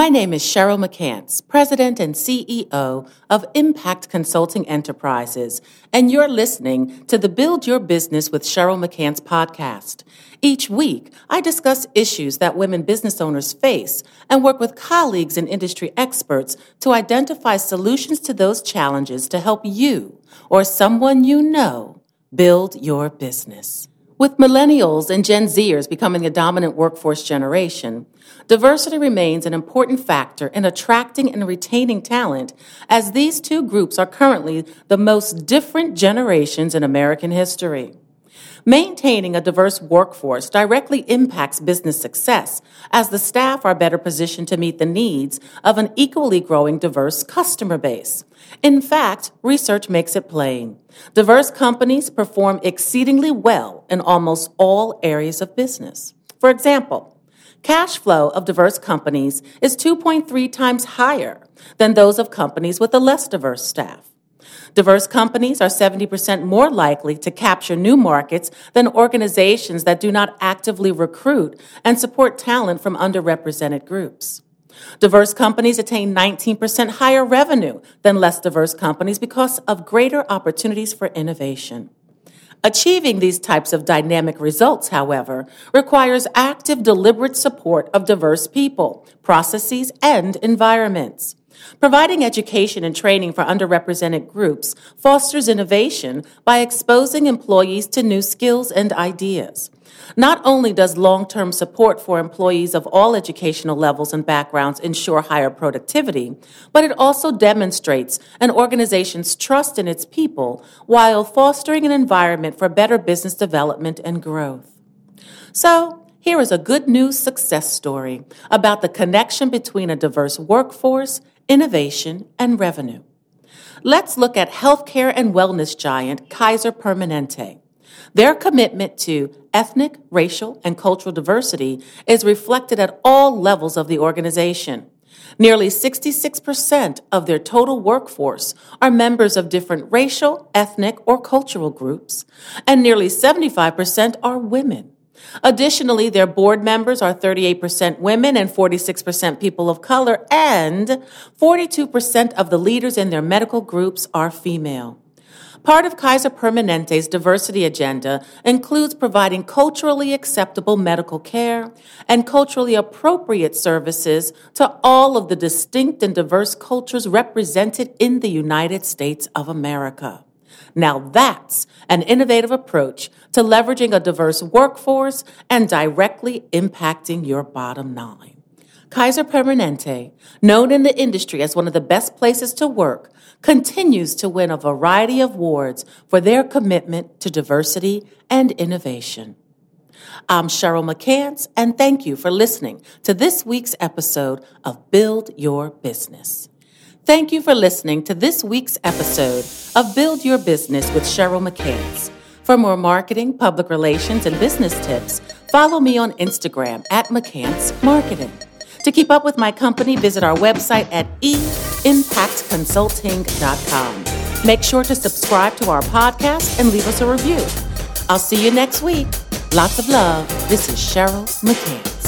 My name is Cheryl McCants, President and CEO of Impact Consulting Enterprises, and you're listening to the Build Your Business with Cheryl McCants podcast. Each week, I discuss issues that women business owners face and work with colleagues and industry experts to identify solutions to those challenges to help you or someone you know build your business. With millennials and Gen Zers becoming a dominant workforce generation, diversity remains an important factor in attracting and retaining talent, as these two groups are currently the most different generations in American history. Maintaining a diverse workforce directly impacts business success, as the staff are better positioned to meet the needs of an equally growing diverse customer base. In fact, research makes it plain. Diverse companies perform exceedingly well in almost all areas of business. For example, cash flow of diverse companies is 2.3 times higher than those of companies with a less diverse staff. Diverse companies are 70% more likely to capture new markets than organizations that do not actively recruit and support talent from underrepresented groups. Diverse companies attain 19% higher revenue than less diverse companies because of greater opportunities for innovation. Achieving these types of dynamic results, however, requires active, deliberate support of diverse people, processes, and environments. Providing education and training for underrepresented groups fosters innovation by exposing employees to new skills and ideas. Not only does long-term support for employees of all educational levels and backgrounds ensure higher productivity, but it also demonstrates an organization's trust in its people while fostering an environment for better business development and growth. So, here is a good news success story about the connection between a diverse workforce, innovation, and revenue. Let's look at healthcare and wellness giant Kaiser Permanente. Their commitment to ethnic, racial, and cultural diversity is reflected at all levels of the organization. Nearly 66% of their total workforce are members of different racial, ethnic, or cultural groups, and nearly 75% are women. Additionally, their board members are 38% women and 46% people of color, and 42% of the leaders in their medical groups are female. Part of Kaiser Permanente's diversity agenda includes providing culturally acceptable medical care and culturally appropriate services to all of the distinct and diverse cultures represented in the United States of America. Now that's an innovative approach to leveraging a diverse workforce and directly impacting your bottom line. Kaiser Permanente, known in the industry as one of the best places to work, continues to win a variety of awards for their commitment to diversity and innovation. I'm Cheryl McCants, and thank you for listening to this week's episode of Build Your Business. Thank you for listening to this week's episode of Build Your Business with Cheryl McCants. For more marketing, public relations, and business tips, follow me on Instagram at McCants Marketing. To keep up with my company, visit our website at eimpactconsulting.com. Make sure to subscribe to our podcast and leave us a review. I'll see you next week. Lots of love. This is Cheryl McCants.